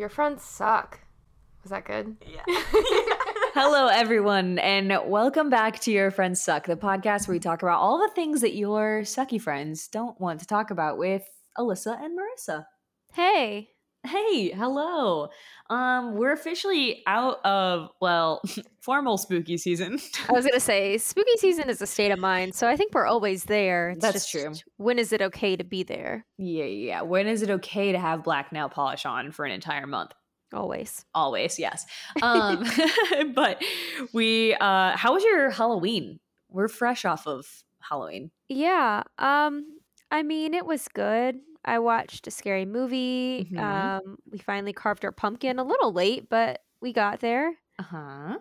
Your friends suck. Was that good? Yeah. Hello, everyone, and welcome back to Your Friends Suck, the podcast where we talk about all the things that your sucky friends don't want to talk about with Alyssa and Marissa. Hey. Hey, hello. We're officially out of, well, formal spooky season. I was going to say, spooky season is a state of mind, so I think we're always there. It's That's just, true. When is it okay to be there? Yeah. When is it okay to have black nail polish on for an entire month? Always, yes. But we, how was your Halloween? We're fresh off of Halloween. Yeah. I mean, it was good. I watched a scary movie. Mm-hmm. We finally carved our pumpkin a little late, but we got there. Uh-huh.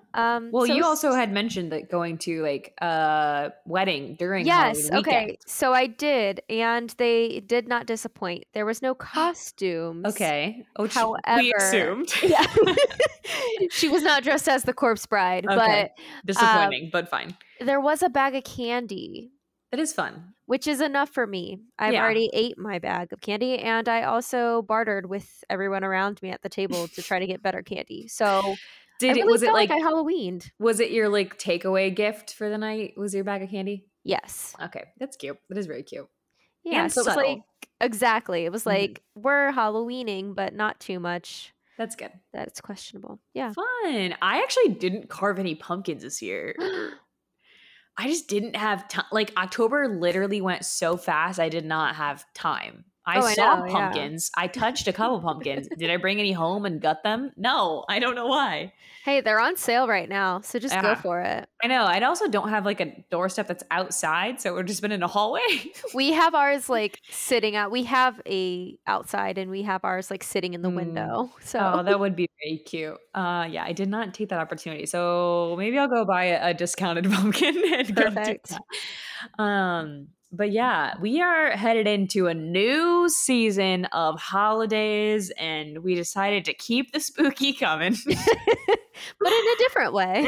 Well, so you also had mentioned that going to like a wedding during Halloween weekend. Okay. So I did, and they did not disappoint. There was no costumes. Okay. Which however, we assumed. Yeah. She was not dressed as the corpse bride, okay. But disappointing, but fine. There was a bag of candy. That is fun. Which is enough for me. I've already ate my bag of candy, and I also bartered with everyone around me at the table to try to get better candy. So I Halloweened. Was it your like takeaway gift for the night? Was your bag of candy? Yes. Okay. That's cute. That is very cute. Yeah. And so subtle. It was like exactly. It was like we're Halloweening, but not too much. That's good. That's questionable. Yeah. Fun. I actually didn't carve any pumpkins this year. I just didn't have time. Like October literally went so fast. I did not have time. I saw pumpkins. Yeah. I touched a couple pumpkins. Did I bring any home and gut them? No, I don't know why. Hey, they're on sale right now. So just go for it. I know. I also don't have like a doorstep that's outside. So we've just been in a hallway. We have ours like sitting out. We have a outside and we have ours like sitting in the window. So that would be very cute. Yeah, I did not take that opportunity. So maybe I'll go buy a discounted pumpkin and perfect. Go do that. But yeah, we are headed into a new season of holidays, and we decided to keep the spooky coming. But in a different way.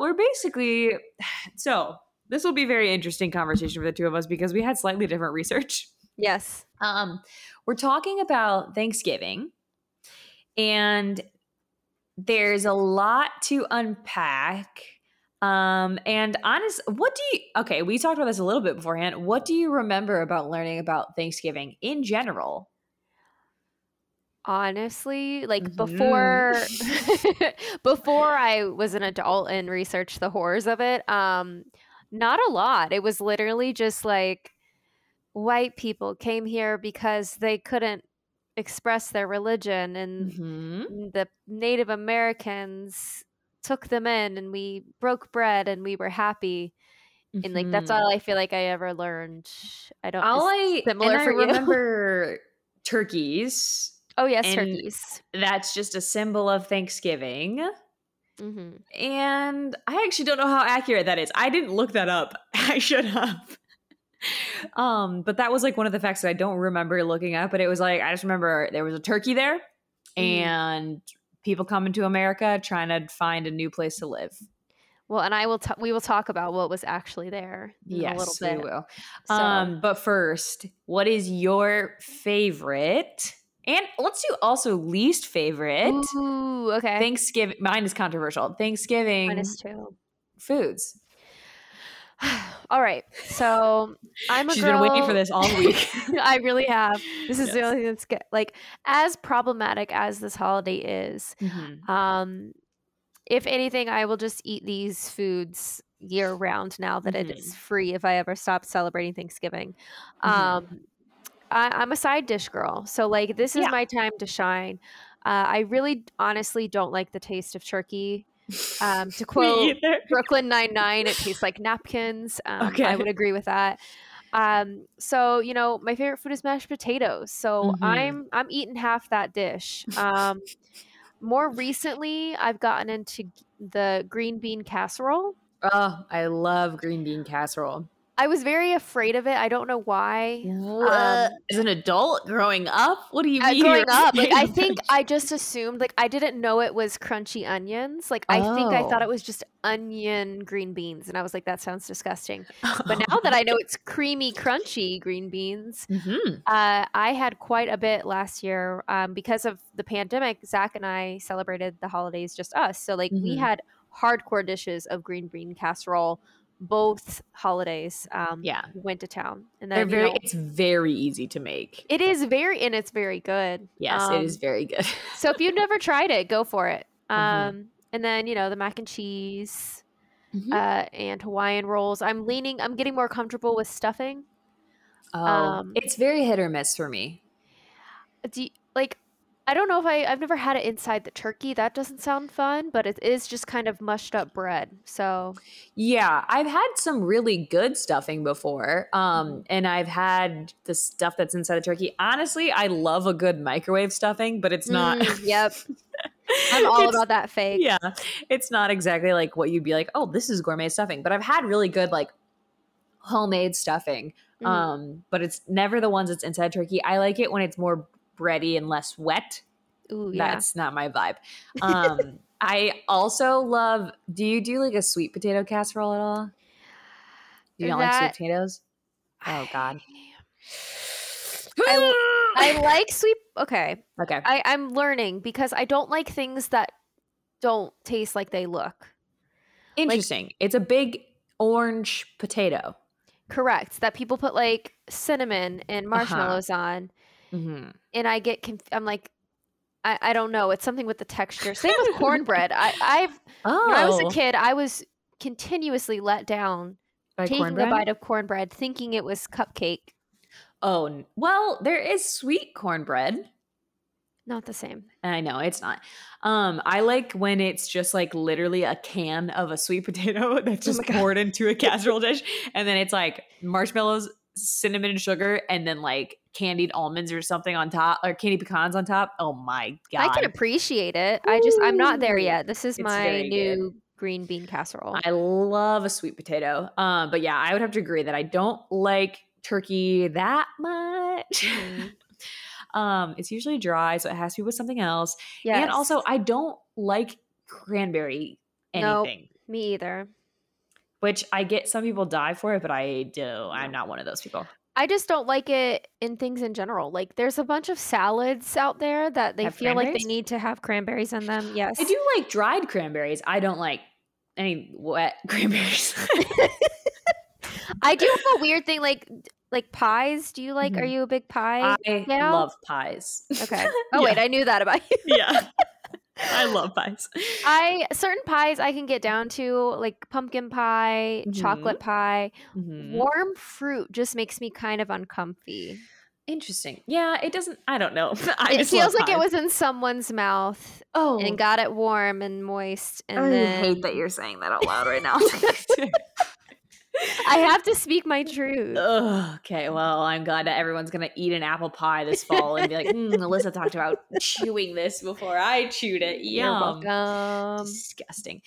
We're basically – so this will be a very interesting conversation for the two of us because we had slightly different research. Yes. We're talking about Thanksgiving, and there's a lot to unpack – and honest, we talked about this a little bit beforehand. What do you remember about learning about Thanksgiving in general? Honestly, like before I was an adult and researched the horrors of it, not a lot. It was literally just like white people came here because they couldn't express their religion, and the Native Americans took them in, and we broke bread, and we were happy, and like that's all I feel like I ever learned. I don't. All I similar and for I you. Remember turkeys. Oh yes, turkeys. That's just a symbol of Thanksgiving. Mm-hmm. And I actually don't know how accurate that is. I didn't look that up. I should have. But that was like one of the facts that I don't remember looking up. But it was like I just remember there was a turkey there, and people coming to America trying to find a new place to live. Well, and I will. We will talk about what was actually there in a little bit. Yes, we will. But first, what is your favorite? And let's do also least favorite. Ooh, okay. Thanksgiving. Mine is controversial. Thanksgiving. Mine is too. Foods. All right. So I'm a She's girl. Been waiting for this all week. I really have. This is the only thing that's good. Like as problematic as this holiday is, if anything, I will just eat these foods year round now that it is free if I ever stop celebrating Thanksgiving. I'm a side dish girl. So like this is my time to shine. I really honestly don't like the taste of turkey. To quote Brooklyn 99, it tastes like napkins. Okay. I would agree with that. So you know, my favorite food is mashed potatoes. So I'm eating half that dish. More recently, I've gotten into the green bean casserole. Oh, I love green bean casserole. I was very afraid of it. I don't know why. As an adult growing up? What do you mean? Growing up. Like, I think I just assumed, like, I didn't know it was crunchy onions. Like, I think I thought it was just onion green beans. And I was like, that sounds disgusting. But now that I know it's creamy, crunchy green beans, I had quite a bit last year. Because of the pandemic, Zach and I celebrated the holidays just us. So, like, we had hardcore dishes of green bean casserole both holidays. Went to town, and then, it's very easy to make. It is very, and it's very good. Yes, it is very good. So if you've never tried it, go for it. And then, you know, the mac and cheese and Hawaiian rolls. I'm getting more comfortable with stuffing. It's very hit or miss for me. I don't know if I've never had it inside the turkey. That doesn't sound fun, but it is just kind of mushed up bread. So yeah, I've had some really good stuffing before. And I've had the stuff that's inside the turkey. Honestly, I love a good microwave stuffing, but it's not. Yep. I'm all about that fake. Yeah. It's not exactly like what you'd be like, oh, this is gourmet stuffing, but I've had really good, like, homemade stuffing. But it's never the ones that's inside turkey. I like it when it's more bready and less wet. Ooh, yeah. That's not my vibe. I also love, do you do like a sweet potato casserole at all? You don't like sweet potatoes? Oh God. I like sweet. Okay. Okay. I'm learning because I don't like things that don't taste like they look. Interesting. Like, it's a big orange potato. Correct. That people put like cinnamon and marshmallows on. And I get I'm like, I don't know. It's something with the texture. Same with cornbread. When I was a kid, I was continuously let down taking a bite of cornbread, thinking it was cupcake. Oh, well, there is sweet cornbread. Not the same. I know, it's not. I like when it's just like literally a can of a sweet potato that's just poured into a casserole dish. And then it's like marshmallows, cinnamon and sugar, and then like candied almonds or something on top, or candy pecans on top. Oh my God. I can appreciate it. Ooh. I'm not there yet. This is my new green bean casserole. I love a sweet potato. But yeah, I would have to agree that I don't like turkey that much. It's usually dry, so it has to be with something else. Yes. And also, I don't like cranberry anything. Nope, me either. Which I get some people die for it, but I do. I'm not one of those people. I just don't like it in things in general. Like, there's a bunch of salads out there that they feel like they need to have cranberries in them. Yes. I do like dried cranberries. I don't like any wet cranberries. I do have a weird thing, like pies. Do you like, are you a big pie? I love pies. Okay. Oh, wait, I knew that about you. Yeah. I love pies. Certain pies I can get down to, like pumpkin pie, chocolate pie. Warm fruit just makes me kind of uncomfy. Interesting. Yeah, it doesn't, I don't know. It feels like it was in someone's mouth and got it warm and moist. And I hate that you're saying that out loud right now. I have to speak my truth. Okay, well, I'm glad that everyone's going to eat an apple pie this fall and be like, Alyssa talked about chewing this before I chewed it. Yum. You're welcome. Disgusting.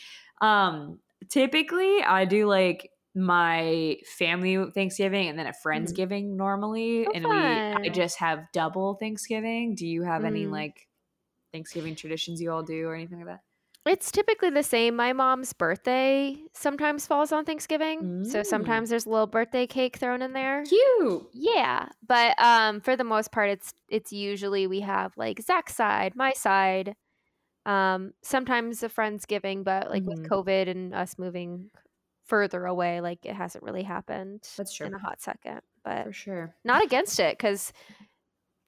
Typically, I do like my family Thanksgiving and then a Friendsgiving normally. Oh, and I just have double Thanksgiving. Do you have any like Thanksgiving traditions you all do or anything like that? It's typically the same. My mom's birthday sometimes falls on Thanksgiving. So sometimes there's a little birthday cake thrown in there. Cute. Yeah. But for the most part, it's usually we have like Zach's side, my side, sometimes a Friendsgiving, but like with COVID and us moving further away, like it hasn't really happened. That's true. In a hot second. But for sure. Not against it, because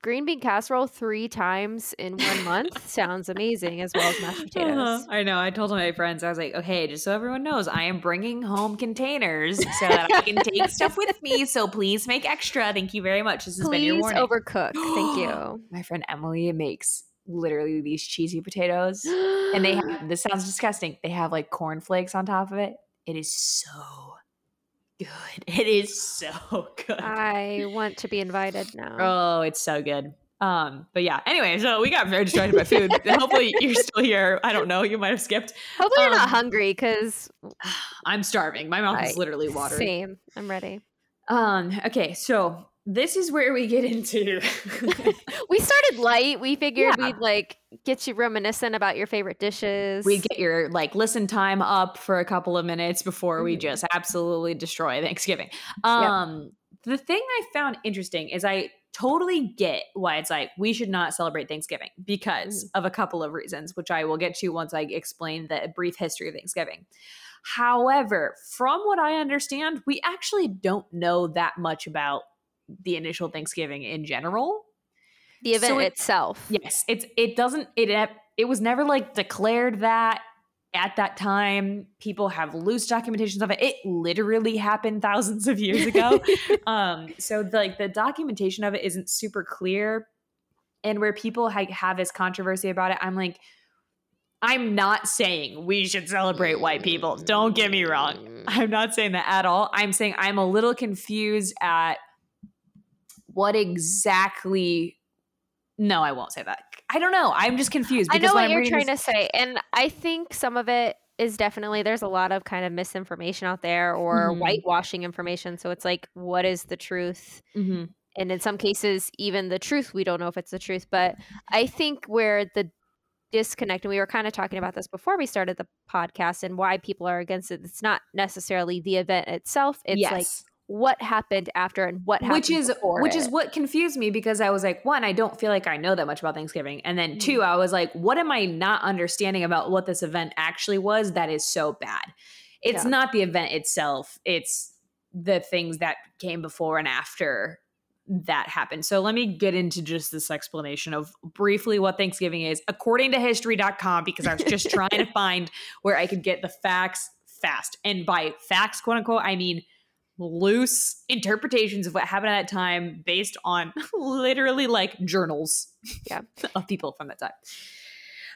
green bean casserole 3 times in 1 month sounds amazing, as well as mashed potatoes. I know. I told my friends, I was like, okay, just so everyone knows, I am bringing home containers so that I can take stuff with me. So please make extra. Thank you very much. This has been your warning. Please overcook. Thank you. My friend Emily makes literally these cheesy potatoes. And they have, this sounds disgusting, they have like cornflakes on top of it. It is so good. It is so good. I want to be invited now. Oh, it's so good. But yeah, anyway, so we got very distracted by food. Hopefully you're still here. I don't know. You might have skipped. Hopefully you're not hungry, because I'm starving. My mouth is literally watering. Same. I'm ready. Okay, so this is where we get into. We started light. We figured we'd like get you reminiscent about your favorite dishes. We get your like listen time up for a couple of minutes before we just absolutely destroy Thanksgiving. The thing I found interesting is I totally get why it's like we should not celebrate Thanksgiving because of a couple of reasons, which I will get to once I explain the brief history of Thanksgiving. However, from what I understand, we actually don't know that much about the initial Thanksgiving in general. The event itself. Yes. It was never like declared that at that time. People have loose documentations of it. It literally happened thousands of years ago. So the documentation of it isn't super clear. And where people have this controversy about it, I'm like, I'm not saying we should celebrate white people. Don't get me wrong. I'm not saying that at all. I'm saying I'm a little confused at what exactly – no, I won't say that. I don't know. I'm just confused. I know what you're trying to say. And I think some of it is definitely – there's a lot of kind of misinformation out there or whitewashing information. So it's like, what is the truth? Mm-hmm. And in some cases, even the truth, we don't know if it's the truth. But I think where the – disconnect, and we were kind of talking about this before we started the podcast and why people are against it. It's not necessarily the event itself. It's like what happened after and what happened before. Which is what confused me because I was like, one, I don't feel like I know that much about Thanksgiving. And then two, I was like, what am I not understanding about what this event actually was that is so bad? It's not the event itself. It's the things that came before and after that happened. So let me get into just this explanation of briefly what Thanksgiving is, according to history.com, because I was just trying to find where I could get the facts fast. And by facts, quote unquote, I mean loose interpretations of what happened at that time based on literally like journals of people from that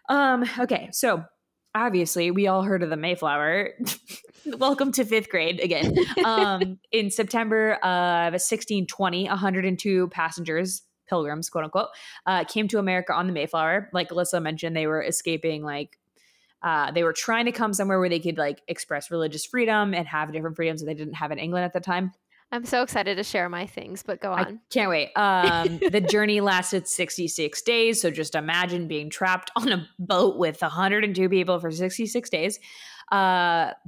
time. Okay. So obviously we all heard of the Mayflower. Welcome to fifth grade again. In September of 1620, 102 passengers, pilgrims, quote unquote, came to America on the Mayflower. Like Alyssa mentioned, they were escaping, they were trying to come somewhere where they could like express religious freedom and have different freedoms that they didn't have in England at the time. I'm so excited to share my things, but go on. I can't wait. The journey lasted 66 days. So just imagine being trapped on a boat with 102 people for 66 days.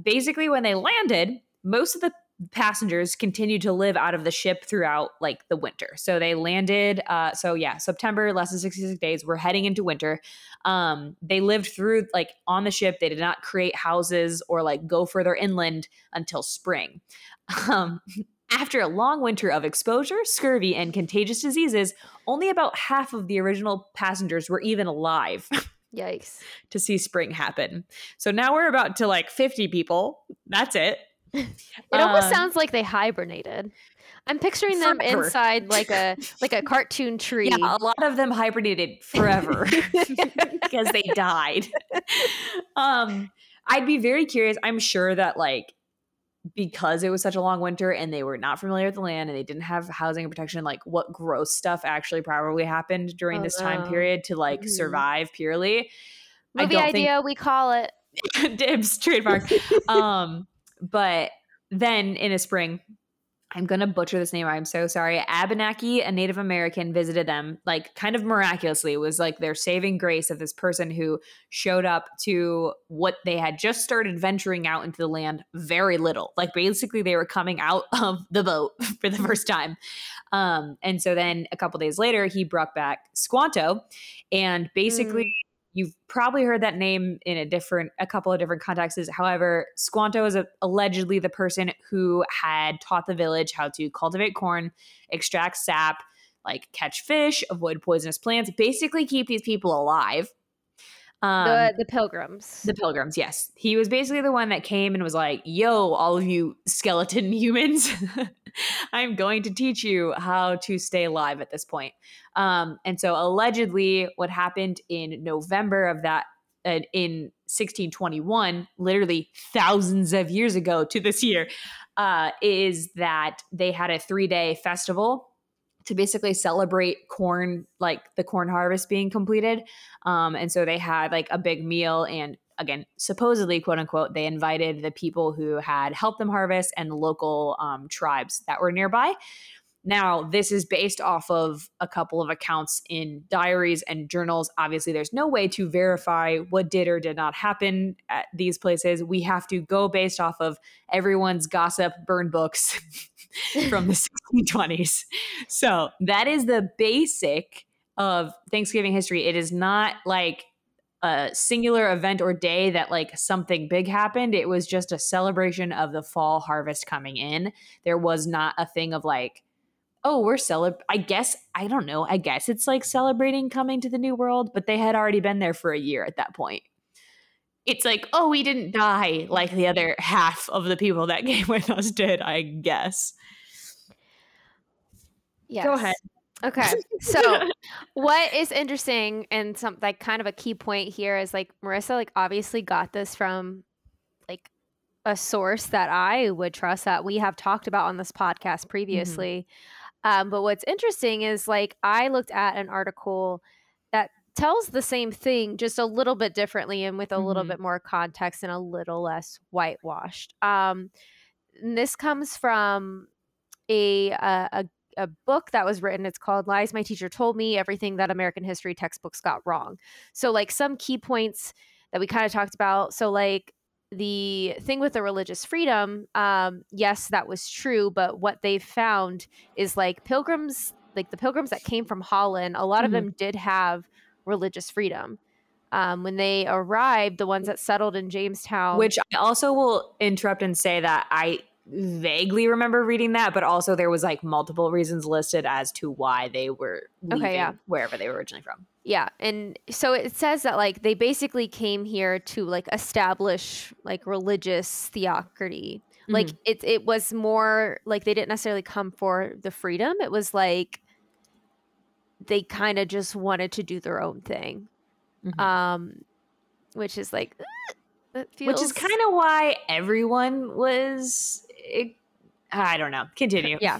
Basically when they landed, most of the passengers continued to live out of the ship throughout like the winter. So they landed, September, less than 66 days. We're heading into winter. They lived through like on the ship. They did not create houses or like go further inland until spring. After a long winter of exposure, scurvy, and contagious diseases, only about half of the original passengers were even alive. Yikes. To see spring happen. So now we're about to like 50 people. That's it. It almost sounds like they hibernated. I'm picturing them inside like a cartoon tree. Yeah, a lot of them hibernated forever because they died. I'd be very curious. I'm sure that like because it was such a long winter and they were not familiar with the land and they didn't have housing and protection, like what gross stuff actually probably happened during this time period to like survive purely. Movie idea, we call it. Dibs, trademark. But then in the spring, I'm going to butcher this name. I'm so sorry. Abenaki, a Native American, visited them like kind of miraculously. It was like their saving grace of this person who showed up to what they had just started venturing out into the land very little. Like basically they were coming out of the boat for the first time. And so then a couple days later, he brought back Squanto. And basically you've probably heard that name in a couple of different contexts. However, Squanto is allegedly the person who had taught the village how to cultivate corn, extract sap, like catch fish, avoid poisonous plants, basically keep these people alive. The pilgrims. The pilgrims, yes. He was basically the one that came and was like, yo, all of you skeleton humans, I'm going to teach you how to stay alive at this point. And so allegedly what happened in November of that in 1621, literally thousands of years ago to this year, is that they had a 3-day festival to basically celebrate corn, like the corn harvest being completed. And so they had like a big meal and again, supposedly, quote unquote, they invited the people who had helped them harvest and local tribes that were nearby. Now, this is based off of a couple of accounts in diaries and journals. Obviously, there's no way to verify what did or did not happen at these places. We have to go based off of everyone's gossip, burn books from the 1620s. So that is the basic of Thanksgiving history. It is not like a singular event or day that like something big happened. It was just a celebration of the fall harvest coming in. There was not a thing of like, oh, we're celebrating. I guess, I don't know. I guess it's like celebrating coming to the new world, but they had already been there for a year at that point. It's like, oh, we didn't die like the other half of the people that came with us did, I guess. Yes. Go ahead. Okay. So what is interesting and some like kind of a key point here is like Marissa like obviously got this from like a source that I would trust that we have talked about on this podcast previously. Mm-hmm. But what's interesting is like I looked at an article that tells the same thing just a little bit differently and with a little bit more context and a little less whitewashed. And this comes from a book that was written. It's called Lies My Teacher Told Me: Everything That American History Textbooks Got Wrong. So like some key points that we kind of talked about. So like the thing with the religious freedom, yes, that was true. But what they found is like pilgrims, like the pilgrims that came from Holland, a lot of them did have religious freedom. When they arrived, the ones that settled in Jamestown. Which I also will interrupt and say that I vaguely remember reading that, but also there was like multiple reasons listed as to why they were leaving wherever they were originally from. Yeah. And so it says that like they basically came here to like establish like religious theocracy. Mm-hmm. Like it was more like they didn't necessarily come for the freedom. It was like they kind of just wanted to do their own thing. Mm-hmm. Which is like which is kind of why everyone was, I don't know. Continue. Yeah.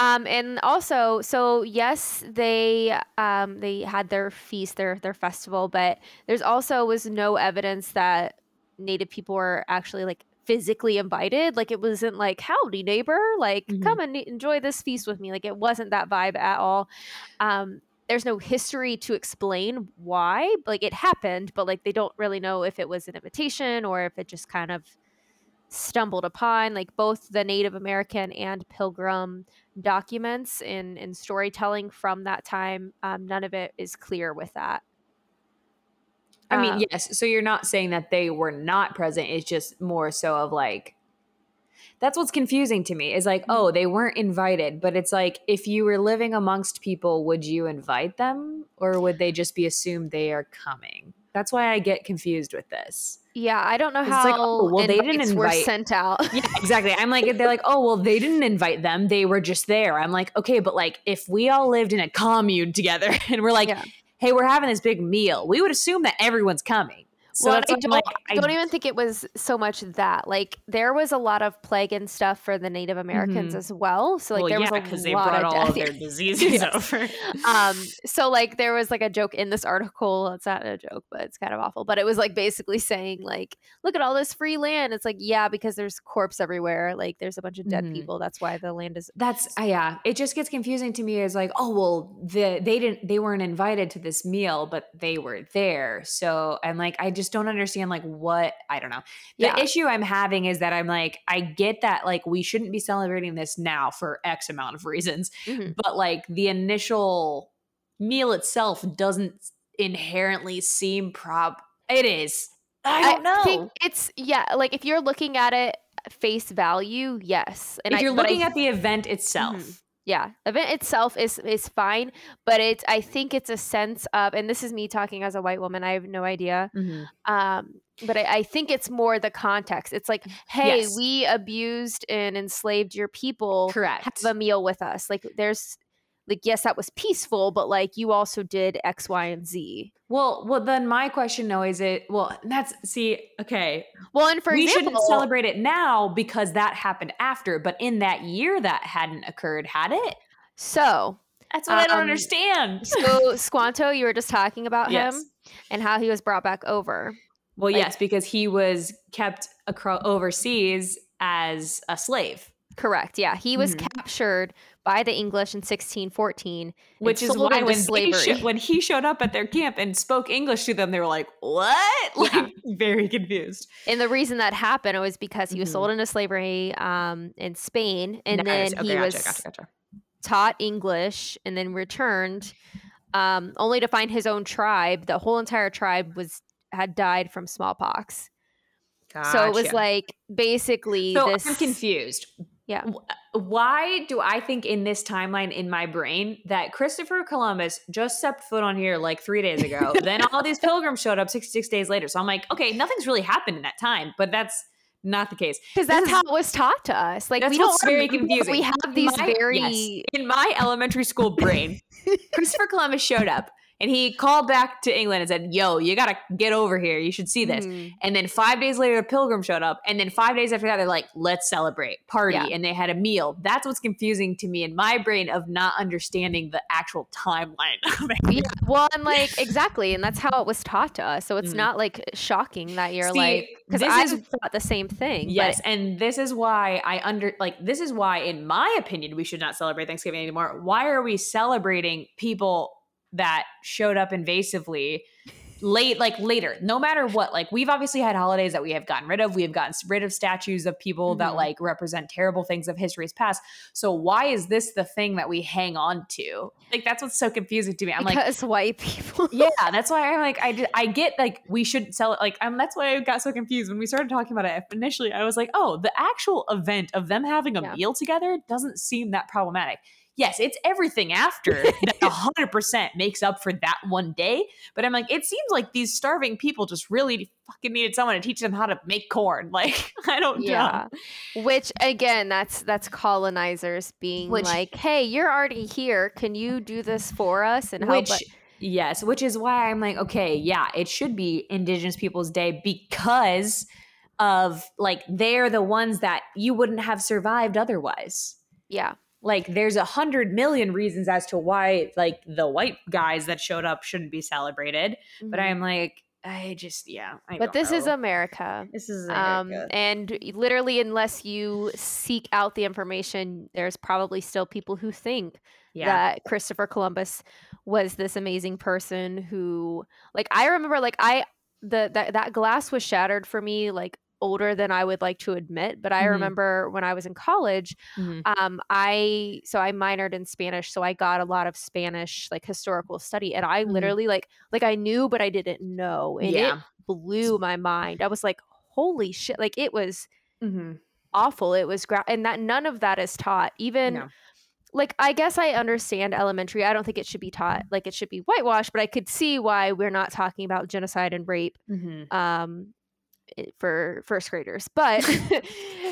And also, so yes, they had their feast, their festival, but there's also was no evidence that Native people were actually like physically invited. Like it wasn't like, howdy neighbor, like come and enjoy this feast with me. Like it wasn't that vibe at all. There's no history to explain why, like it happened, but like they don't really know if it was an invitation or if it just kind of stumbled upon. Like both the Native American and Pilgrim documents in storytelling from that time, none of it is clear with that. I mean, yes. So you're not saying that they were not present. It's just more so of like, that's what's confusing to me is like, oh, they weren't invited. But it's like, if you were living amongst people, would you invite them or would they just be assumed they are coming? That's why I get confused with this. Yeah, I don't know how like, oh, well, they didn't invite. Were sent out. Yeah, exactly. I'm like, they're like, oh, well, they didn't invite them. They were just there. I'm like, okay, but like if we all lived in a commune together and we're like, hey, we're having this big meal, we would assume that everyone's coming. So well, I don't even think it was so much that. Like, there was a lot of plague and stuff for the Native Americans as well. So, like, well, there was a lot because they brought all of their diseases over. So, like, there was, like, a joke in this article. It's not a joke, but it's kind of awful. But it was, like, basically saying, like, look at all this free land. It's like, yeah, because there's corpse everywhere. Like, there's a bunch of dead people. That's why the land is... yeah. It just gets confusing to me. It's like, oh, well, they weren't invited to this meal, but they were there. So, and, like, I just don't understand like what I don't know. The issue I'm having is that I'm like, I get that like we shouldn't be celebrating this now for X amount of reasons, but like the initial meal itself doesn't inherently seem it is. I don't know. Think it's like if you're looking at it face value, yes. And if you're looking at the event itself. Yeah, event itself is fine, but it's I think it's a sense of, and this is me talking as a white woman, I have no idea, but I think it's more the context. It's like, hey, we abused and enslaved your people. Correct. Have a meal with us. Like there's, like yes, that was peaceful, but like you also did X, Y, and Z. Well, then my question though is it? Well, that's okay. Well, and for example, we shouldn't celebrate it now because that happened after, but in that year that hadn't occurred, had it? So that's what I don't understand. So Squanto, you were just talking about him and how he was brought back over. Well, yes, because he was kept overseas as a slave. Correct. Yeah. He was captured by the English in 1614. Which is why when he showed up at their camp and spoke English to them, they were like, what? Like, very confused. And the reason that happened was because he was sold into slavery in Spain. And then he was taught English and then returned only to find his own tribe. The whole entire tribe had died from smallpox. Gotcha. So it was like basically this. I'm confused. Yeah. Why do I think in this timeline in my brain that Christopher Columbus just stepped foot on here like 3 days ago? Then all these pilgrims showed up 66 days later. So I'm like, okay, nothing's really happened in that time, but that's not the case. Because that's how it was taught to us. Like, we don't very confusing. We have these in my elementary school brain, Christopher Columbus showed up. And he called back to England and said, yo, you got to get over here. You should see this. Mm-hmm. And then 5 days later, the pilgrim showed up. And then 5 days after that, they're like, let's celebrate, party. Yeah. And they had a meal. That's what's confusing to me in my brain of not understanding the actual timeline of it. Yeah. Well, and like, exactly. And that's how it was taught to us. So it's not like shocking that you're because I thought the same thing. Yes. And this is why this is why, in my opinion, we should not celebrate Thanksgiving anymore. Why are we celebrating people that showed up invasively later, no matter what? Like, we've obviously had holidays that we have gotten rid of. We have gotten rid of statues of people that like represent terrible things of history's past. So why is this the thing that we hang on to? Like, that's what's so confusing to me. I'm because white people. Yeah, that's why I'm like, I get like we should sell it. Like, that's why I got so confused when we started talking about it initially. I was like, oh, the actual event of them having a meal together doesn't seem that problematic. Yes, it's everything after that 100% makes up for that one day. But I'm like, it seems like these starving people just really fucking needed someone to teach them how to make corn. Like, I don't know. Which, again, that's colonizers being like, hey, you're already here. Can you do this for us and help us? Yes, which is why I'm like, okay, yeah, it should be Indigenous Peoples Day because of, like, they're the ones that you wouldn't have survived otherwise. Yeah. Like, there's 100 million reasons as to why, like, the white guys that showed up shouldn't be celebrated. Mm-hmm. But I'm like, I don't know. This is America. This is America. And literally, unless you seek out the information, there's probably still people who think that Christopher Columbus was this amazing person who, like, I remember, like, that glass was shattered for me, like, older than I would like to admit, but I remember when I was in college, I minored in Spanish, so I got a lot of Spanish, like, historical study, and I literally like I knew, but I didn't know, and it blew my mind. I was like, holy shit, like, it was awful. It was and that none of that is taught, even like, I guess I understand elementary. I don't think it should be taught. Like, it should be whitewashed, but I could see why we're not talking about genocide and rape for first graders, but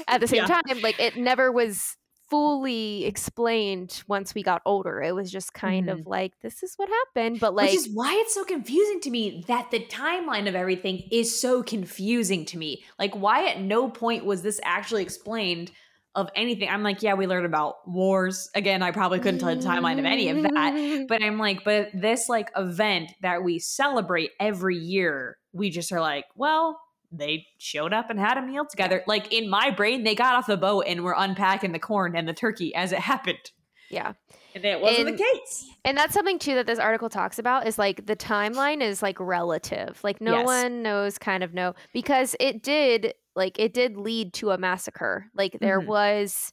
at the same time, like, it never was fully explained once we got older. It was just kind of like, this is what happened, but, like, which is why it's so confusing to me that the timeline of everything is so confusing to me. Like, why at no point was this actually explained of anything? I'm like, yeah, we learned about wars. Again, I probably couldn't tell the timeline of any of that, but I'm like, but this, like, event that we celebrate every year, we just are like, well, they showed up and had a meal together. Like, in my brain, they got off the boat and were unpacking the corn and the turkey as it happened. Yeah. And it wasn't the case. And that's something, too, that this article talks about is, like, the timeline is, like, relative. Like, no one knows because it did lead to a massacre. Like, there was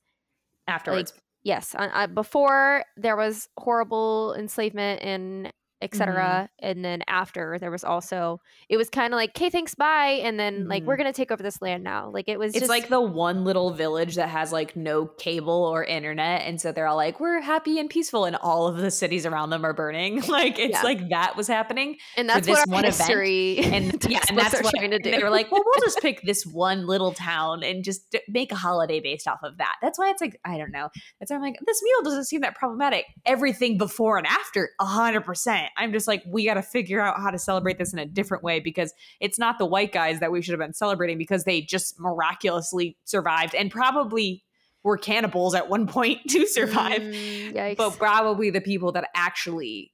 afterwards. Like, yes. Before there was horrible enslavement and etc. And then after there was also, it was kind of like, okay, thanks, bye. And then like, we're going to take over this land now. Like, it's just like the one little village that has, like, no cable or internet. And so they're all like, we're happy and peaceful. And all of the cities around them are burning. Like, it's like that was happening. And that's this what our history event. And and that's what trying to do. They were like, well, we'll just pick this one little town and just make a holiday based off of that. That's why it's like, I don't know. That's why I'm like, this meal doesn't seem that problematic. Everything before and after, 100%. I'm just like, we got to figure out how to celebrate this in a different way, because it's not the white guys that we should have been celebrating, because they just miraculously survived and probably were cannibals at one point to survive. Yikes. But probably the people that actually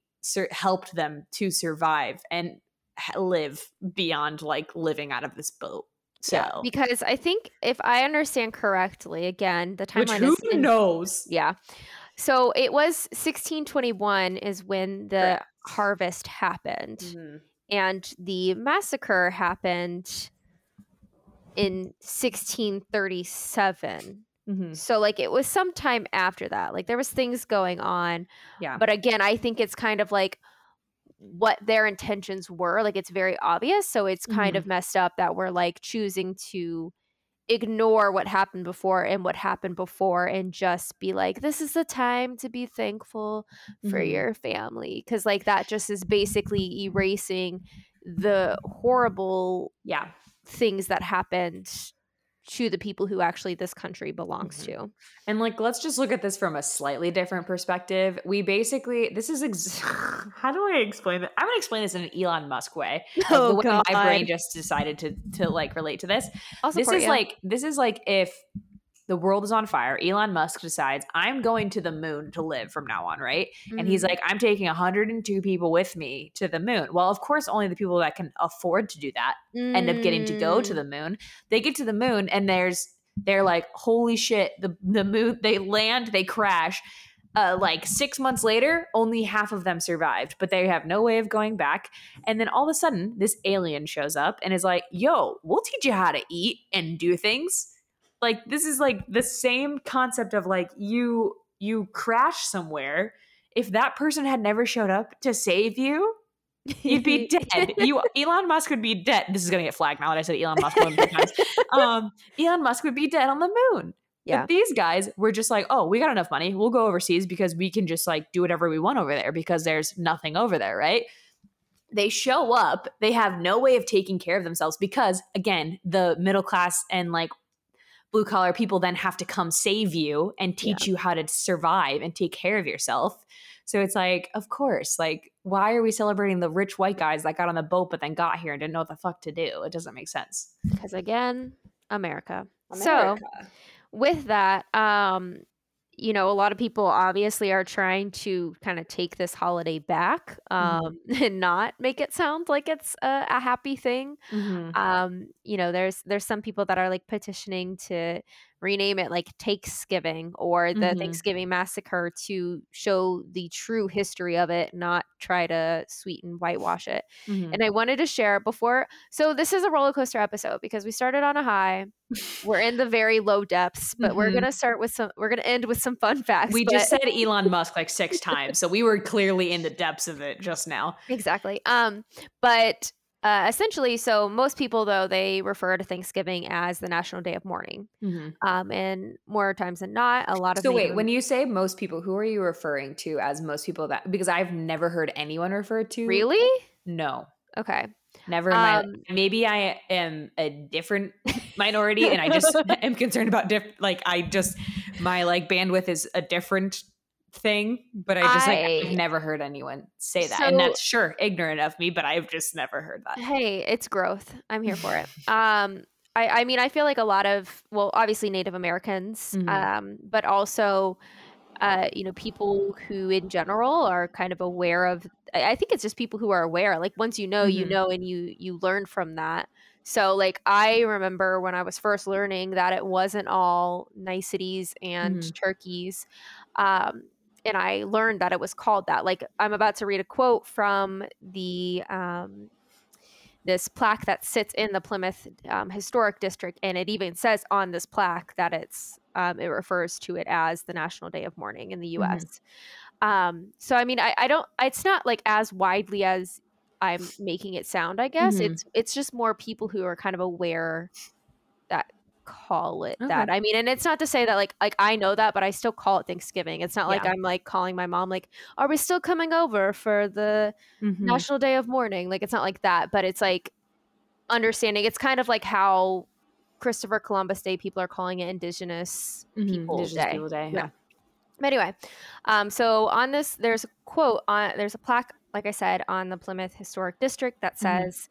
helped them to survive and live beyond like living out of this boat. So yeah, because I think if I understand correctly, again, the timeline is who knows. Yeah. So it was 1621 is when the harvest happened. Mm-hmm. And the massacre happened in 1637. Mm-hmm. So like it was sometime after that. Like there was things going on. Yeah. But again, I think it's kind of like what their intentions were. Like it's very obvious. So it's kind of messed up that we're like choosing to ignore what happened before and just be like, this is the time to be thankful for your family. Cause like that just is basically erasing the horrible things that happened to the people who actually this country belongs to. And like, let's just look at this from a slightly different perspective. We basically, this is, how do I explain that? I'm going to explain this in an Elon Musk way. Oh, the way my brain just decided to like relate to this. This is like if the world is on fire, Elon Musk decides I'm going to the moon to live from now on. Right. Mm-hmm. And he's like, I'm taking 102 people with me to the moon. Well, of course, only the people that can afford to do that end up getting to go to the moon. They get to the moon and they're like, holy shit, the moon, they land, they crash. Like 6 months later, only half of them survived, but they have no way of going back. And then all of a sudden this alien shows up and is like, yo, we'll teach you how to eat and do things. Like this is like the same concept of like you crash somewhere. If that person had never showed up to save you, you'd be dead. Elon Musk would be dead. This is gonna get flagged now that I said Elon Musk 1 2 times. Elon Musk would be dead on the moon. Yeah. But these guys were just like, oh, we got enough money. We'll go overseas because we can just like do whatever we want over there because there's nothing over there, right? They show up. They have no way of taking care of themselves because again, the middle class and like blue collar people then have to come save you and teach you how to survive and take care of yourself. So it's like, of course, like why are we celebrating the rich white guys that got on the boat but then got here and didn't know what the fuck to do? It doesn't make sense. Because again, America. So with that, you know, a lot of people obviously are trying to kind of take this holiday back and not make it sound like it's a happy thing. Mm-hmm. You know, there's some people that are like petitioning to rename it like Takesgiving or the Thanksgiving Massacre to show the true history of it, not try to sweeten whitewash it. Mm-hmm. And I wanted to share before. So this is a roller coaster episode because we started on a high. We're in the very low depths, but we're going to end with some fun facts. We just said Elon Musk like 6 times. So we were clearly in the depths of it just now. Exactly. But essentially, so most people, though, they refer to Thanksgiving as the National Day of Mourning. Mm-hmm. And more times than not, a lot of people. So wait, when you say most people, who are you referring to as most people that? Because I've never heard anyone refer to. Really? No. Okay. Never in my life. Maybe I am a different minority and I just am concerned about my like bandwidth is a different thing, but I just I've never heard anyone say that. So, and that's ignorant of me, but I've just never heard that. Hey, it's growth. I'm here for it. I mean, I feel like a lot of, well, obviously Native Americans, but also, you know, people who in general are kind of aware of, I think it's just people who are aware, like once you know, you know, and you learn from that. So like, I remember when I was first learning that it wasn't all niceties and turkeys. And I learned that it was called that. Like I'm about to read a quote from the this plaque that sits in the Plymouth Historic District, and it even says on this plaque that it's it refers to it as the National Day of Mourning in the U.S. So I mean, I don't. It's not like as widely as I'm making it sound. I guess it's just more people who are kind of aware that call it that. I mean, and it's not to say that like I know that, but I still call it Thanksgiving. It's not like I'm like calling my mom like, are we still coming over for the National Day of Mourning? Like it's not like that, but it's like understanding. It's kind of like how Christopher Columbus Day, people are calling it Indigenous People Day. Yeah. But anyway, so on this, there's a quote on, there's a plaque, like I said, on the Plymouth Historic District that says,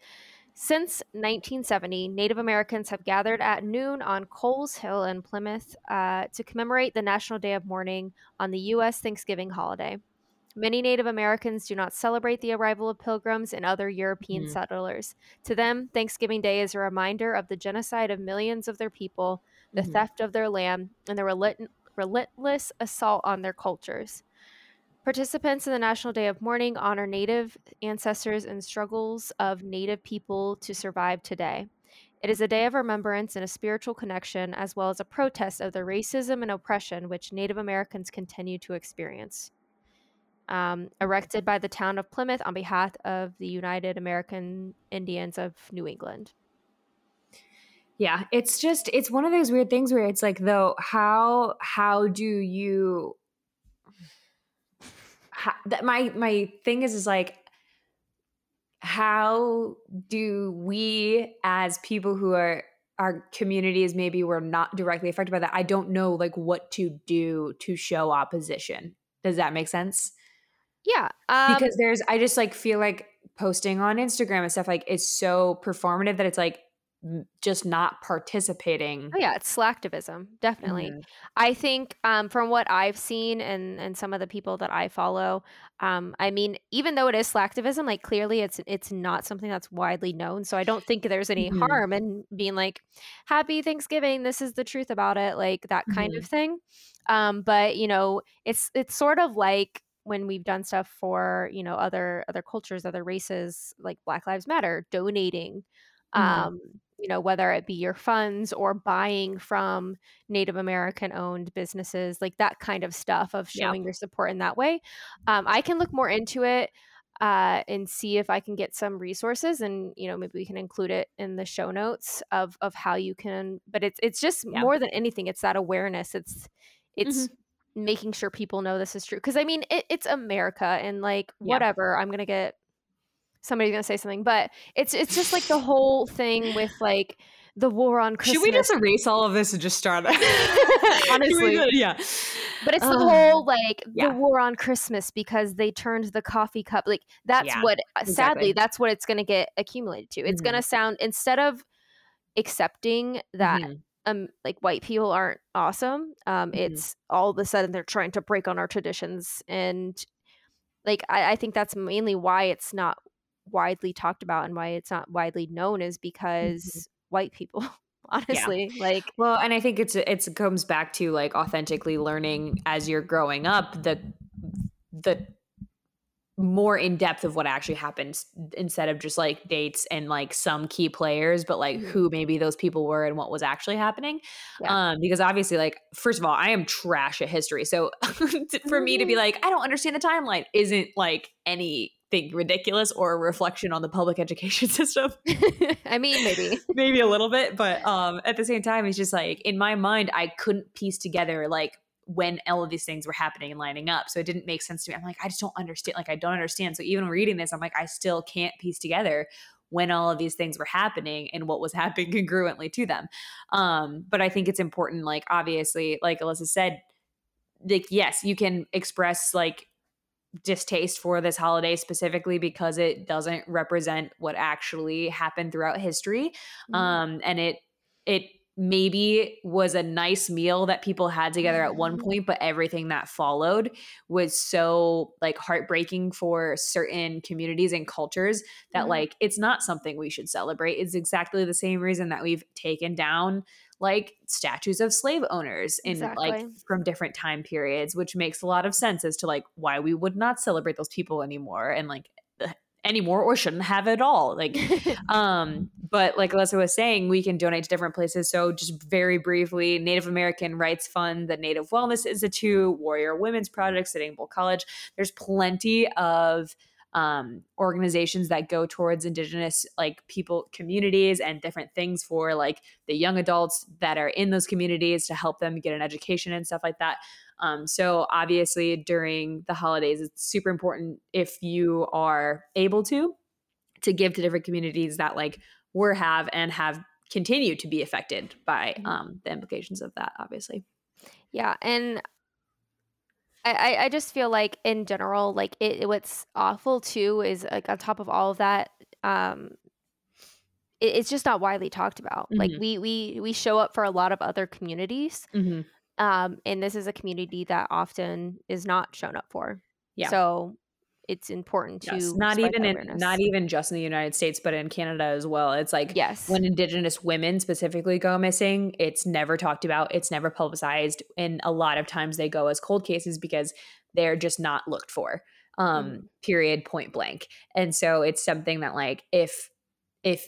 since 1970, Native Americans have gathered at noon on Coles Hill in Plymouth to commemorate the National Day of Mourning on the U.S. Thanksgiving holiday. Many Native Americans do not celebrate the arrival of Pilgrims and other European settlers. To them, Thanksgiving Day is a reminder of the genocide of millions of their people, the theft of their land, and the relentless assault on their cultures. Participants in the National Day of Mourning honor Native ancestors and struggles of Native people to survive today. It is a day of remembrance and a spiritual connection, as well as a protest of the racism and oppression which Native Americans continue to experience. Erected by the town of Plymouth on behalf of the United American Indians of New England. Yeah, it's just, it's one of those weird things where it's like, though, how do you... My thing is like, how do we as people who are our communities, maybe we're not directly affected by that. I don't know like what to do to show opposition. Does that make sense? Yeah. Because there's, I just like feel like posting on Instagram and stuff like it's so performative that it's like just not participating. Oh yeah, it's slacktivism, definitely. I think from what I've seen and some of the people that I follow, I mean, even though it is slacktivism, like clearly it's not something that's widely known, so I don't think there's any harm in being like, happy Thanksgiving, this is the truth about it, like that kind of thing. But you know, it's sort of like when we've done stuff for, you know, other cultures, other races, like Black Lives Matter, donating you know, whether it be your funds or buying from Native American owned businesses, like that kind of stuff of showing your support in that way. I can look more into it and see if I can get some resources, and, you know, maybe we can include it in the show notes of how you can, but it's just more than anything, it's that awareness. It's making sure people know this is true. 'Cause I mean, it's America and like, whatever, I'm going to get, somebody's going to say something, but it's just like the whole thing with like the war on Christmas. Should we just erase all of this and just start? Honestly. But it's the whole like the war on Christmas because they turned the coffee cup. Like that's what, sadly, that's what it's going to get accumulated to. It's going to sound, instead of accepting that like white people aren't awesome, it's all of a sudden they're trying to break on our traditions. And like, I think that's mainly why it's not widely talked about and why it's not widely known, is because white people, honestly. Like, well, and I think it comes back to like authentically learning as you're growing up the more in depth of what actually happens, instead of just like dates and like some key players, but like who maybe those people were and what was actually happening. Because obviously, like, first of all, I am trash at history, so for me to be like, I don't understand the timeline isn't like anything ridiculous or a reflection on the public education system. I mean, maybe a little bit, but at the same time, it's just like, in my mind, I couldn't piece together like when all of these things were happening and lining up. So it didn't make sense to me. I'm like, I just don't understand. Like, I don't understand. So even reading this, I'm like, I still can't piece together when all of these things were happening and what was happening congruently to them. But I think it's important, like, obviously, like Alyssa said, like, yes, you can express like distaste for this holiday specifically because it doesn't represent what actually happened throughout history. And it maybe was a nice meal that people had together at one point, but everything that followed was so like heartbreaking for certain communities and cultures that like, it's not something we should celebrate. It's exactly the same reason that we've taken down like statues of slave owners in like from different time periods, which makes a lot of sense as to like why we would not celebrate those people anymore. And like, anymore, or shouldn't have it all. Like, but like Alyssa was saying, we can donate to different places. So just very briefly, Native American Rights Fund, the Native Wellness Institute, Warrior Women's Project, Sitting Bull College. There's plenty of organizations that go towards Indigenous like people, communities, and different things for like the young adults that are in those communities to help them get an education and stuff like that. So obviously during the holidays, it's super important if you are able to give to different communities that like were, have, and have continued to be affected by the implications of that, obviously. Yeah. And I just feel like in general, like what's awful too is like on top of all of that, it's just not widely talked about. Like we show up for a lot of other communities. And this is a community that often is not shown up for. Yeah. So it's important to not even just in the United States, but in Canada as well. It's like when Indigenous women specifically go missing, it's never talked about. It's never publicized. And a lot of times they go as cold cases because they're just not looked for, period, point blank. And so it's something that, like, if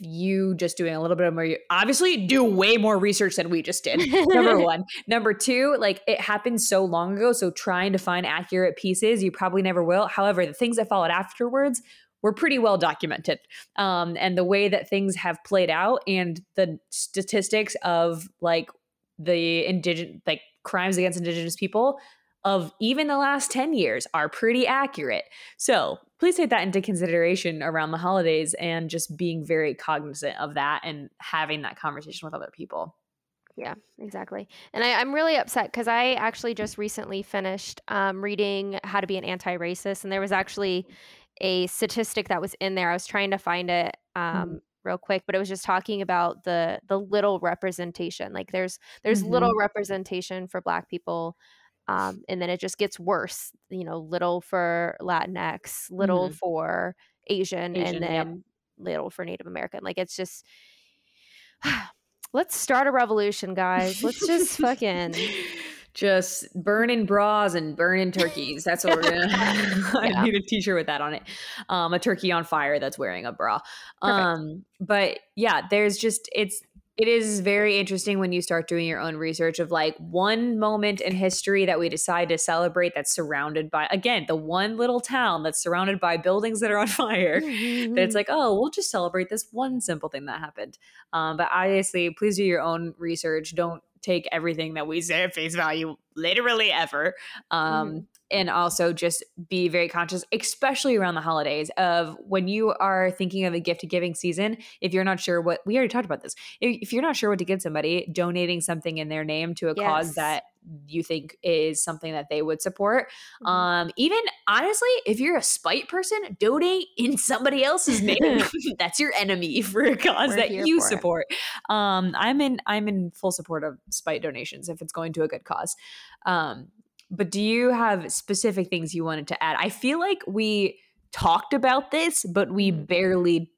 you just doing a little bit of more, obviously do way more research than we just did. Number one. Number two, like, it happened so long ago. So trying to find accurate pieces, you probably never will. However, the things that followed afterwards were pretty well documented. And the way that things have played out and the statistics of, like, the indigenous, like, crimes against Indigenous people of even the last 10 years are pretty accurate. So please take that into consideration around the holidays and just being very cognizant of that and having that conversation with other people. Yeah, exactly. And I'm really upset because I actually just recently finished reading How to Be an Anti-Racist. And there was actually a statistic that was in there. I was trying to find it real quick, but it was just talking about the little representation. Like there's little representation for Black people. And then it just gets worse, you know, little for Latinx, little for Asian, and then little for Native American. Like, it's just, let's start a revolution, guys. Let's just fucking just burn in bras and burn in turkeys. That's what we're gonna I need a t-shirt with that on it. A turkey on fire that's wearing a bra. But yeah, there's just, it is very interesting when you start doing your own research of, like, one moment in history that we decide to celebrate that's surrounded by, again, the one little town that's surrounded by buildings that are on fire. That it's like, oh, we'll just celebrate this one simple thing that happened. But obviously, please do your own research. Don't take everything that we say at face value literally ever. And also just be very conscious, especially around the holidays, of when you are thinking of a gift giving season, if you're not sure what – we already talked about this. If you're not sure what to give somebody, donating something in their name to a cause that you think is something that they would support. Even honestly, if you're a spite person, donate in somebody else's name. That's your enemy for a cause that you support. I'm in full support of spite donations if it's going to a good cause. But do you have specific things you wanted to add? I feel like we talked about this, but we barely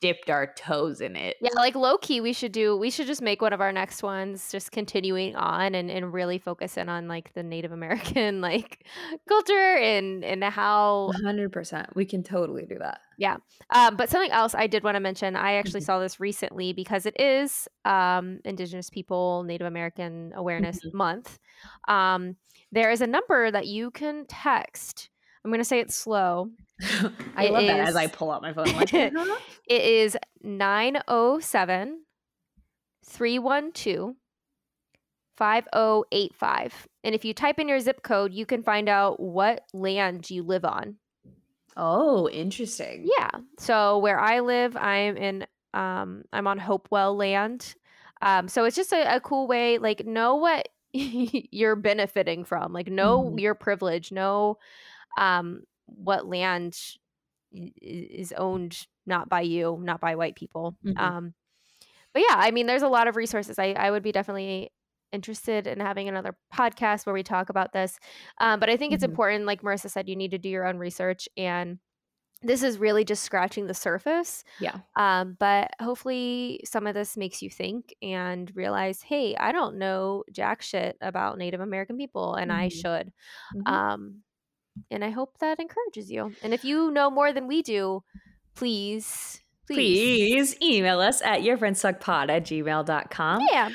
dipped our toes in it. Yeah, like low key, we should just make one of our next ones, just continuing on and really focus in on, like, the Native American, like, culture and how. 100%. We can totally do that. Yeah. But something else I did want to mention, I actually saw this recently because it is Indigenous People, Native American Awareness Month. There is a number that you can text. I'm going to say it slow. I love that as I pull out my phone. Like, it is 907-312-5085. And if you type in your zip code, you can find out what land you live on. Oh, interesting. Yeah. So where I live, I'm on Hopewell land. So it's just a cool way, like, know what you're benefiting from, like, know your privilege, know what land is owned not by you, not by white people. But yeah, I mean, there's a lot of resources. I would be definitely interested in having another podcast where we talk about this. But I think it's important, like Marissa said, you need to do your own research, and this is really just scratching the surface. Yeah. But hopefully some of this makes you think and realize, hey, I don't know jack shit about Native American people, and I should. And I hope that encourages you. And if you know more than we do, please email us at yourfriendssuckpod@gmail.com. Yeah.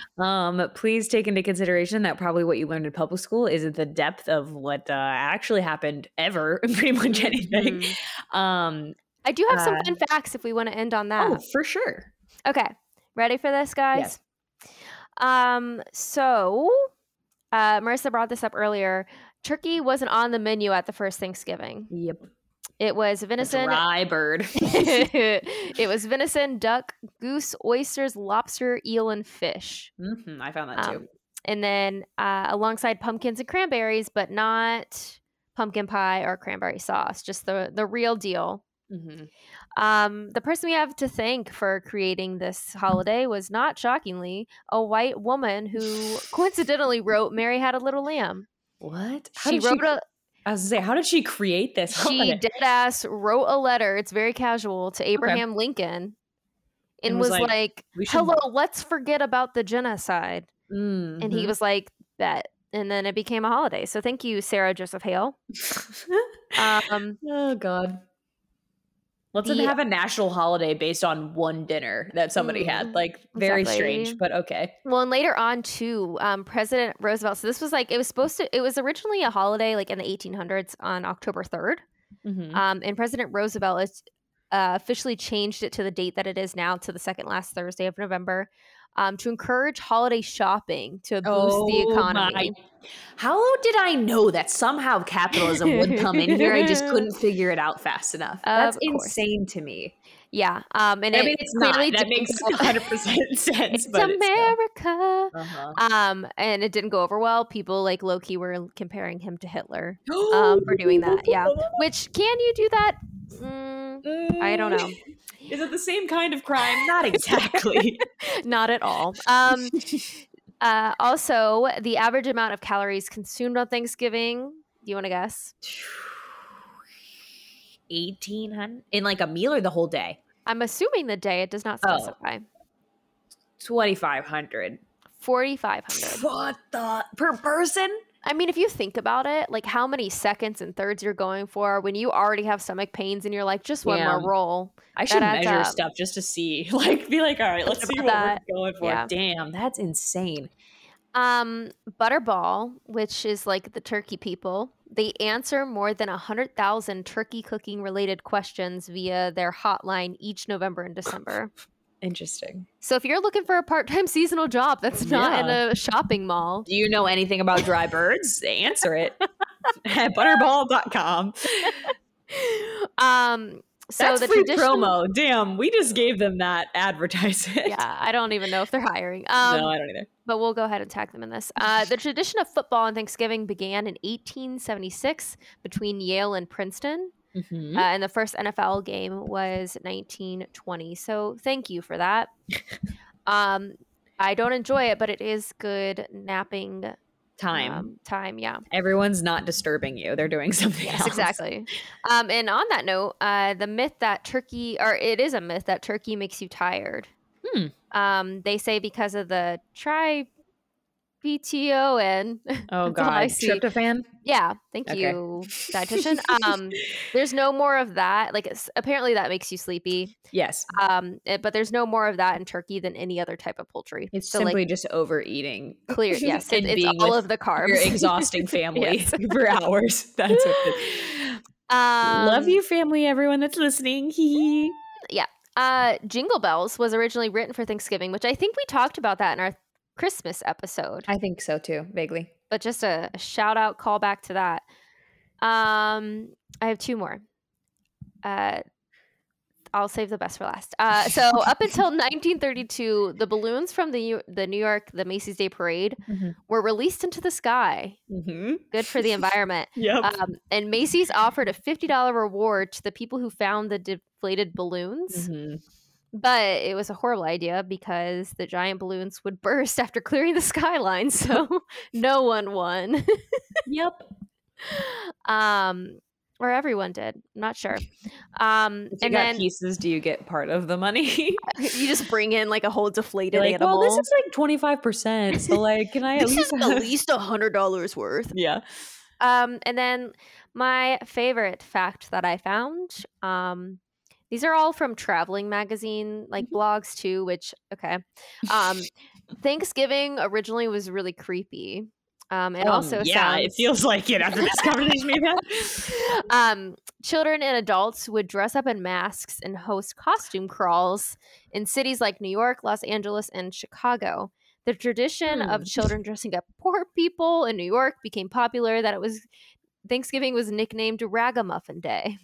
Please take into consideration that probably what you learned in public school isn't the depth of what actually happened ever in pretty much anything. I do have some fun facts if we want to end on that. Oh, for sure. Okay. Ready for this, guys? Yes. So Marissa brought this up earlier. Turkey wasn't on the menu at the first Thanksgiving. Yep. It was venison. That's a rye bird. It was venison, duck, goose, oysters, lobster, eel, and fish. I found that too. And then alongside pumpkins and cranberries, but not pumpkin pie or cranberry sauce. Just the real deal. The person we have to thank for creating this holiday was, not shockingly, a white woman who coincidentally wrote "Mary Had a Little Lamb." What? She wrote I was going to say, how did she create this? She deadass wrote a letter. It's very casual to Abraham Lincoln, and was like, hello, let's forget about the genocide. Mm-hmm. And he was like, bet. And then it became a holiday. So thank you, Sarah Joseph Hale. Oh, God. Let's have a national holiday based on one dinner that somebody had. Like, very strange, but okay. Well, and later on, too, President Roosevelt. So this was like, it was originally a holiday like in the 1800s on October 3rd. Mm-hmm. And President Roosevelt officially changed it to the date that it is now, to the second last Thursday of November, to encourage holiday shopping to boost the economy. How did I know that somehow capitalism would come in here? I just couldn't figure it out fast enough. That's insane to me. Yeah. And I mean, it's not. That makes 100% sense. It's America. And it didn't go over well. People like low-key were comparing him to Hitler for doing that. Yeah. Which, can you do that? I don't know. Is it the same kind of crime? Not exactly. Not at all. Also, the average amount of calories consumed on Thanksgiving, do you want to guess? 1,800? In like a meal or the whole day? I'm assuming the day. It does not specify. 2,500. 4,500. What the? Per person? I mean, if you think about it, like how many seconds and thirds you're going for when you already have stomach pains and you're like, just one more roll. I should measure stuff just to see, like, be like, all right, let's see what we're going for. Yeah. Damn, that's insane. Butterball, which is like the turkey people, they answer more than 100,000 turkey cooking related questions via their hotline each November and December. Interesting. So if you're looking for a part-time seasonal job that's not in a shopping mall. Do you know anything about dry birds? Answer it at butterball.com. So that's the free promo. Damn, we just gave them that advertisement. Yeah, I don't even know if they're hiring. No, I don't either. But we'll go ahead and tag them in this. The tradition of football on Thanksgiving began in 1876 between Yale and Princeton. Mm-hmm. And the first NFL game was 1920. So thank you for that. I don't enjoy it, but it is good napping time. Yeah. Everyone's not disturbing you. They're doing something else. Exactly. And on that note, it is a myth that turkey makes you tired. They say because of the BTON. Oh God, tryptophan. Yeah, thank you, dietitian. There's no more of that. Like apparently that makes you sleepy. Yes. But there's no more of that in turkey than any other type of poultry. It's simply like, just overeating. Clear. Yes, it's all of the carbs. You're exhausting family for hours. That's what it. Love you, family. Everyone that's listening. Yeah. Jingle Bells was originally written for Thanksgiving, which I think we talked about that in our Christmas episode. I think so too, vaguely. But just a shout out, call back to that. I have two more. I'll save the best for last. So up until 1932, the balloons from the New York, the Macy's Day Parade were released into the sky. Mm-hmm. Good for the environment. And Macy's offered a $50 reward to the people who found the deflated balloons. Mm-hmm. But it was a horrible idea because the giant balloons would burst after clearing the skyline, so no one won. Or everyone did. Not sure. If you and got then pieces, do you get part of the money? You just bring in like a whole deflated animal. Well, this is like 25%. So like, can I at least is at least $100 worth? Yeah. And then my favorite fact that I found. These are all from traveling magazine, like blogs too, which, okay. Thanksgiving originally was really creepy. And also it feels like it after this conversation we've had. Children and adults would dress up in masks and host costume crawls in cities like New York, Los Angeles, and Chicago. The tradition of children dressing up poor people in New York became popular that Thanksgiving was nicknamed Ragamuffin Day.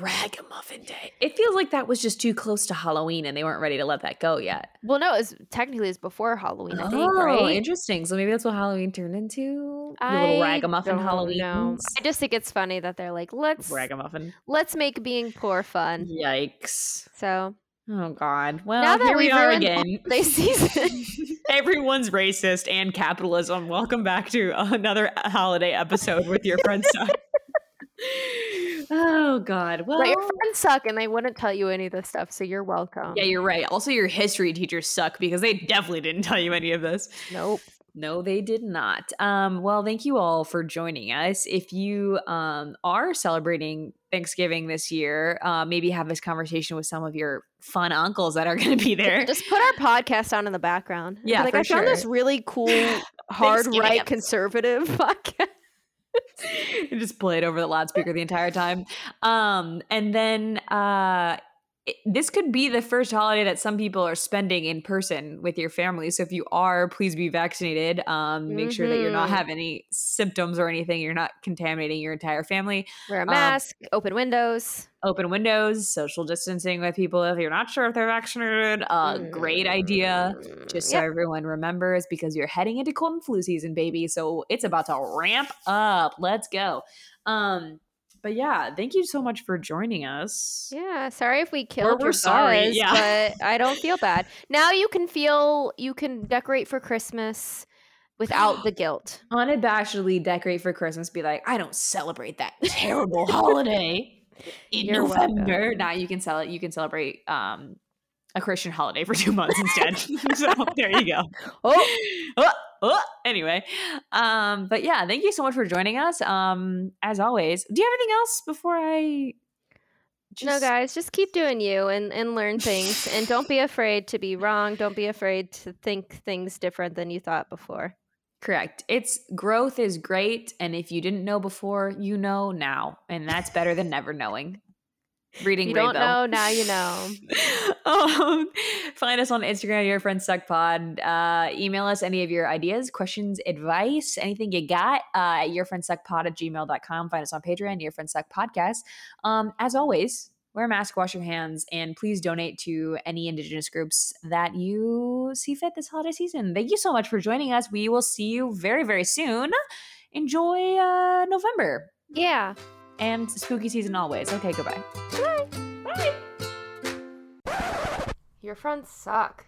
Ragamuffin Day. It feels like that was just too close to Halloween and they weren't ready to let that go yet. Well, no, it was before Halloween, I think, right? Oh, interesting. So maybe that's what Halloween turned into? The little Ragamuffin Halloween. I just think it's funny that they're like, let's make being poor fun. Yikes. So. Oh, God. Well, now that here we are again. They season. Everyone's racist and capitalism. Welcome back to another holiday episode with your friends. Oh, God. Well, right, your friends suck, and they wouldn't tell you any of this stuff, so you're welcome. Yeah, you're right. Also, your history teachers suck because they definitely didn't tell you any of this. Nope. No, they did not. Well, thank you all for joining us. If you are celebrating Thanksgiving this year, maybe have this conversation with some of your fun uncles that are going to be there. Just put our podcast on in the background. Yeah, like, for sure. I found this really cool, hard right conservative podcast. And just play it over the loudspeaker the entire time. And then this could be the first holiday that some people are spending in person with your family. So if you are, please be vaccinated. Make sure that you're not having any symptoms or anything. You're not contaminating your entire family. Wear a mask, open windows, social distancing with people if you're not sure if they're vaccinated. Great idea. Just so everyone remembers, because you're heading into cold and flu season, baby. So it's about to ramp up. Let's go. But yeah, thank you so much for joining us. Yeah, sorry if we killed your sorry, yeah. But I don't feel bad. Now you can decorate for Christmas without the guilt. Unabashedly decorate for Christmas. Be like, I don't celebrate that terrible holiday in You're November. Welcome. Now you can celebrate a Christian holiday for 2 months instead. So there you go. Oh, anyway, but yeah, thank you so much for joining us. As always, do you have anything else before I? No, guys, just keep doing you and learn things, and don't be afraid to be wrong. Don't be afraid to think things different than you thought before. Correct. It's growth is great, and if you didn't know before, you know now, and that's better than never knowing. Reading you Rainbow. Don't know, now you know. Find us on Instagram, Your Friends Suck Pod. Email us any of your ideas, questions, advice, anything you got at yourfriendssuckpod@gmail.com. Find us on Patreon, Your Friends Suck Podcast. As always, wear a mask, wash your hands, and please donate to any indigenous groups that you see fit this holiday season. Thank you so much for joining us. We will see you very, very soon. Enjoy November. Yeah. And spooky season always. Okay, goodbye. Bye. Bye. Your friends suck.